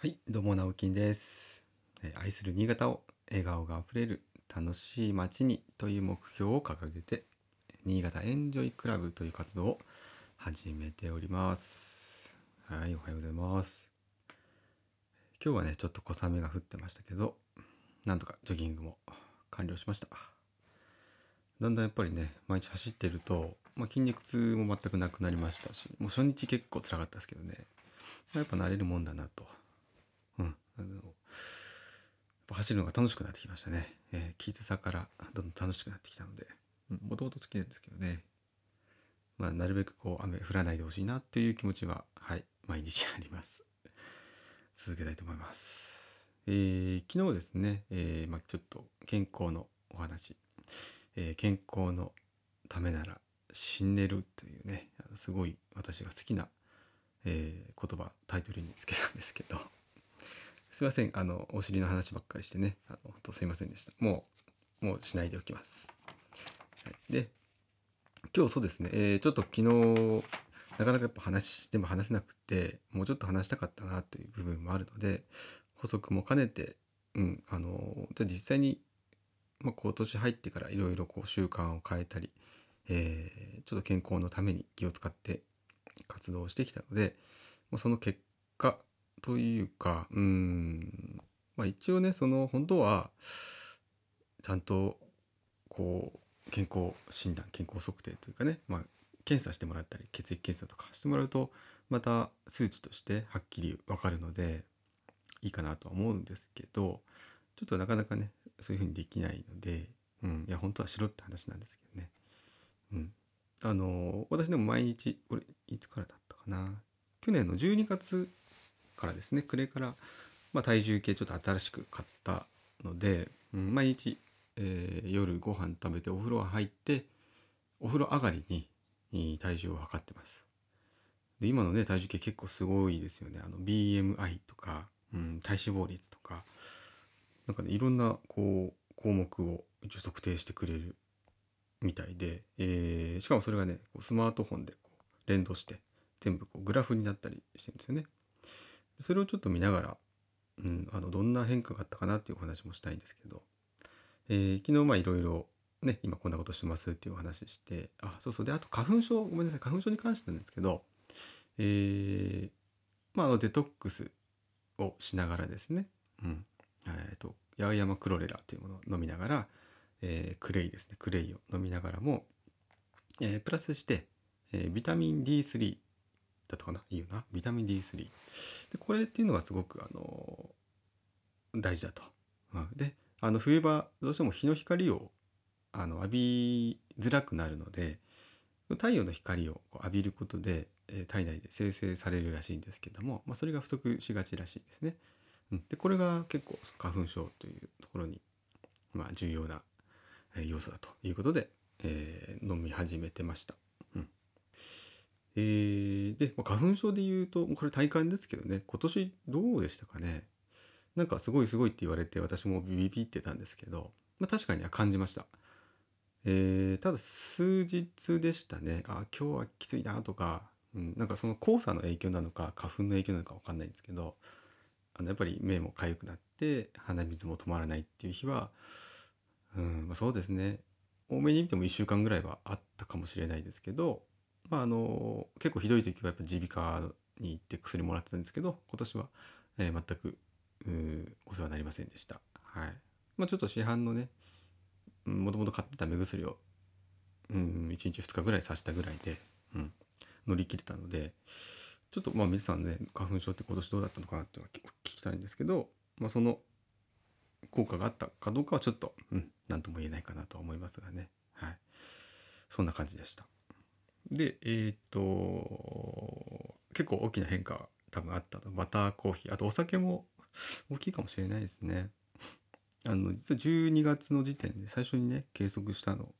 はい、どうも、なおきんです。愛する新潟を笑顔があふれる楽しい街にという目標を掲げて、新潟エンジョイクラブという活動を始めております。はい、おはようございます。今日はね、ちょっと小雨が降ってましたけど、なんとかジョギングも完了しました。だんだんやっぱりね、毎日走ってると、筋肉痛も全くなくなりましたし、もう初日結構辛かったですけどね、やっぱ慣れるもんだなと。走るのが楽しくなってきましたね。きつさからどんどん楽しくなってきたので、もともと好きなんですけどね、なるべく雨降らないでほしいなっていう気持ちは、毎日あります。続けたいと思います。昨日ですね、ちょっと健康のお話、健康のためなら死んでるというね、すごい私が好きな、言葉タイトルにつけたんですけど、すいません、お尻の話ばっかりしてね、本当すいませんでした。もうしないでおきます。で、今日そうですね、ちょっと昨日なかなかやっぱ話しても話せなくて、もうちょっと話したかったなという部分もあるので、補足も兼ねて、じゃあ実際に、今年入ってからいろいろ習慣を変えたり、ちょっと健康のために気を使って活動してきたので、その結果というか、一応ね、本当はちゃんと健康診断、健康測定というかね、検査してもらったり、血液検査とかしてもらうと、また数値としてはっきり分かるのでいいかなとは思うんですけど、ちょっとなかなかね、そういうふうにできないので、いや本当はしろって話なんですけどね。私でも毎日、これいつからだったかな、去年の12月からですね、暮れから、体重計ちょっと新しく買ったので、毎日、夜ご飯食べてお風呂入って、お風呂上がりに体重を測ってます。で、今のね、体重計結構すごいですよね。BMI とか、体脂肪率とか、なんかね、いろんな項目を一応測定してくれるみたいで、しかもそれがね、スマートフォンで連動して、全部グラフになったりしてるんですよね。それをちょっと見ながら、どんな変化があったかなっていうお話もしたいんですけど、昨日いろいろね、今こんなことしてますっていうお話して、で、あと花粉症、ごめんなさい、花粉症に関してなんですけど、デトックスをしながらですね、八重山クロレラというものを飲みながら、クレイですね、クレイを飲みながらも、プラスして、ビタミン D3だったかな、いいよな、ビタミン D3 で、これっていうのがすごく大事だと。で、冬場どうしても日の光を浴びづらくなるので、太陽の光を浴びることで、体内で生成されるらしいんですけども、それが不足しがちらしいですね。で、これが結構花粉症というところに、重要な要素だということで、飲み始めてました。で、花粉症で言うと、これ体感ですけどね、今年どうでしたかね。なんかすごいすごいって言われて、私もビビってたんですけど、確かに感じました。ただ数日でしたね。今日はきついなとか、なんかその黄砂の影響なのか花粉の影響なのか分かんないんですけど、やっぱり目も痒くなって鼻水も止まらないっていう日は、そうですね、多めに見ても1週間ぐらいはあったかもしれないですけど、結構ひどい時はやっぱ耳鼻科に行って薬もらってたんですけど、今年は、全くお世話になりませんでした。ちょっと市販のね、もともと買ってた目薬を、1日2日ぐらいさしたぐらいで、乗り切れたので、ちょっと皆さんね、花粉症って今年どうだったのかなって聞きたいんですけど、その効果があったかどうかはちょっと、なんとも言えないかなとは思いますがね。そんな感じでした。で、結構大きな変化が多分あったと。バターコーヒー、あとお酒も大きいかもしれないですね。実は12月の時点で最初にね、計測したの、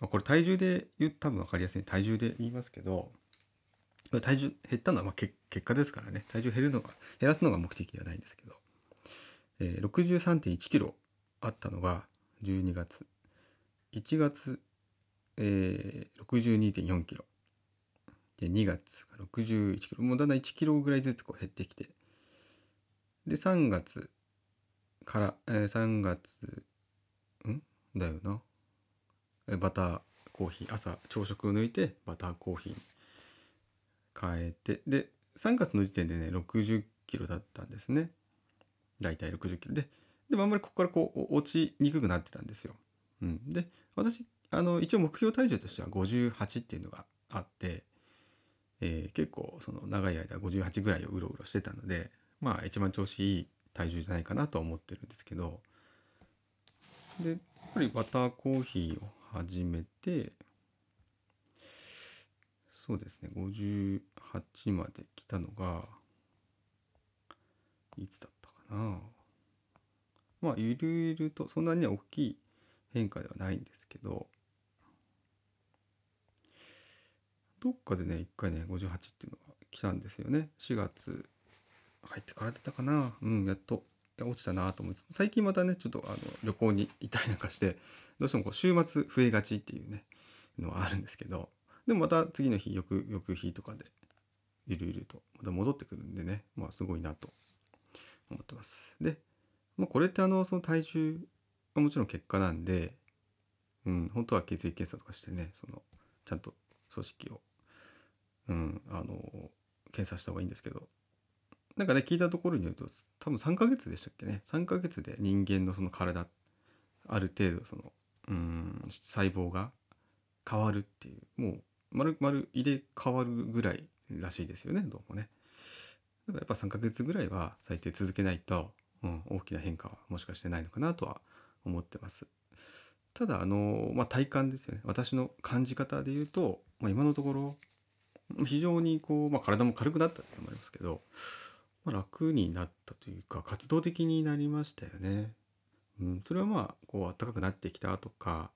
これ体重で言う、多分分かりやすい、体重で言いますけど、体重減ったのは、結果ですからね。体重減らすのが目的ではないんですけど、63.1 キロあったのが12月1月62.4 キロで、2月が61キロ、もうだんだん1キロぐらいずつ減ってきて、で3月から、3月んだよな、バターコーヒー、朝朝食を抜いてバターコーヒーに変えて、で3月の時点でね60キロだったんですね。だいたい60キロで、でもあんまりここからこう落ちにくくなってたんですよ。うん、で私一応目標体重としては58っていうのがあって、結構その長い間58ぐらいをうろうろしてたので、まあ一番調子いい体重じゃないかなと思ってるんですけど、でやっぱりバターコーヒーを始めて、そうですね58まで来たのがいつだったかな。まあゆるゆるとそんなに大きい変化ではないんですけど、どっかでね一回ね58っていうのが来たんですよね。4月入ってから出たかな。うん、やっと落ちたなと思って、最近またねちょっと旅行に行ったりなんかして、どうしてもこう週末増えがちっていうねのはあるんですけど、でもまた次の日翌日とかでゆるゆるとまた戻ってくるんでね、まあすごいなと思ってます。でもうこれってその体重はもちろん結果なんで、うん、本当は血液検査とかしてね、そのちゃんと組織を、うん、検査した方がいいんですけど、なんかね聞いたところによると多分3ヶ月でしたっけね、3ヶ月で人間のその体ある程度その、うん、細胞が変わるっていう、もう丸々入れ替わるぐらいらしいですよね、どうもね。だからやっぱ3ヶ月ぐらいは最低続けないと、うん、大きな変化はもしかしてないのかなとは思ってます。ただまあ、体感ですよね。私の感じ方で言うと、まあ、今のところ非常にこう、まあ、体も軽くなったって思いますけど、まあ、楽になったというか活動的になりましたよね。うん、それはまあこう暖かくなってきたとか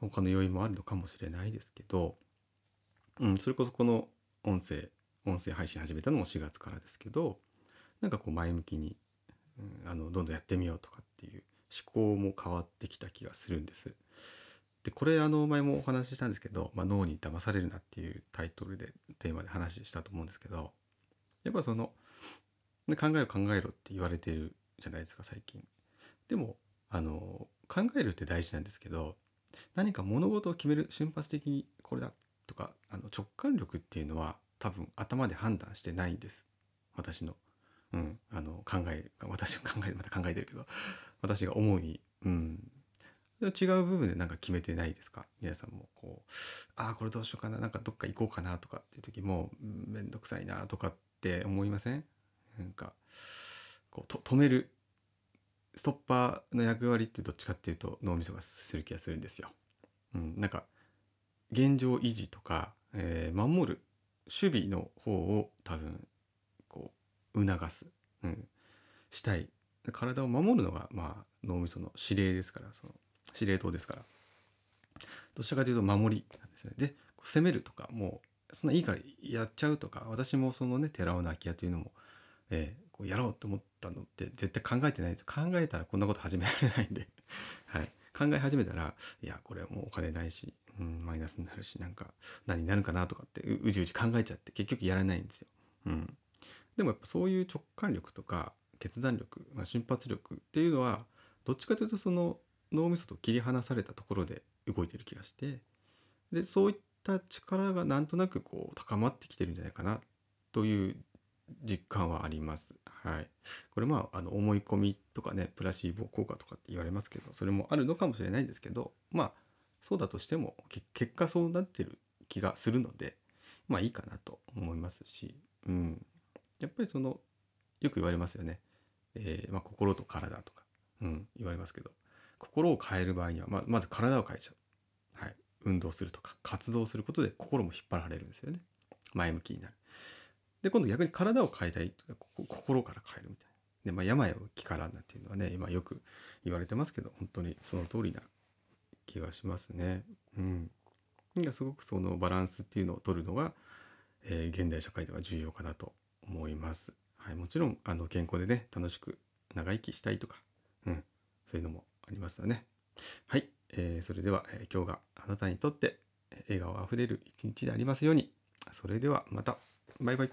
他の要因もあるのかもしれないですけど、うん、それこそこの音声配信始めたのも4月からですけど、なんかこう前向きに、うん、どんどんやってみようとかっていう思考も変わってきた気がするんです。でこれ前もお話ししたんですけど、まあ、脳に騙されるなっていうタイトルでテーマで話したと思うんですけど、やっぱその考えろって言われてるじゃないですか最近。でも考えるって大事なんですけど、何か物事を決める瞬発的にこれだとか直感力っていうのは多分頭で判断してないんです私の。うん、考えてるけど私が思うに、うん、違う部分で何か決めてないですか皆さんも。こうこれどうしようかな、なんかどっか行こうかなとかっていう時もめんどくさいなとかって思いません？なんかこう止めるストッパーの役割ってどっちかっていうと脳みそがする気がするんですよ。うん、なんか現状維持とか、守る守備の方を多分こう促す、うん、したい。体を守るのが、まあ、脳みその指令ですから、その指令塔ですから、どちらかというと守りなんですよね。で攻めるとかもうそんないいからやっちゃうとか、私もそのね寺尾の空き家というのも、こうやろうと思ったのって絶対考えてないです。考えたらこんなこと始められないんで、はい、考え始めたらいやこれもうお金ないし、うん、マイナスになるし、なんか何になるかなとかってうじうじ考えちゃって結局やらないんですよ。うんでもやっぱそういう直感力とか決断力、まあ、瞬発力っていうのはどっちかというとその脳みそと切り離されたところで動いてる気がして、でそういった力がなんとなくこう高まってきてるんじゃないかなという実感はあります。はい、これまあ思い込みとかねプラシーボ効果とかって言われますけど、それもあるのかもしれないんですけど、まあそうだとしても結果そうなってる気がするのでまあいいかなと思いますし、うん。やっぱりそのよく言われますよね、まあ、心と体とか、うん、言われますけど、心を変える場合には、まず体を変えちゃう、はい、運動するとか活動することで心も引っ張られるんですよね。前向きになる。で今度逆に体を変えたい、心から変えるみたいな。で、まあ、病を気からなんていうのはね今よく言われてますけど、本当にその通りな気がしますね。うん、すごくそのバランスっていうのを取るのが、現代社会では重要かなと思います。はい、もちろん健康でね楽しく長生きしたいとか、うん、そういうのもありますよね。はい、それでは、今日があなたにとって笑顔あふれる一日でありますように。それではまた。バイバイ。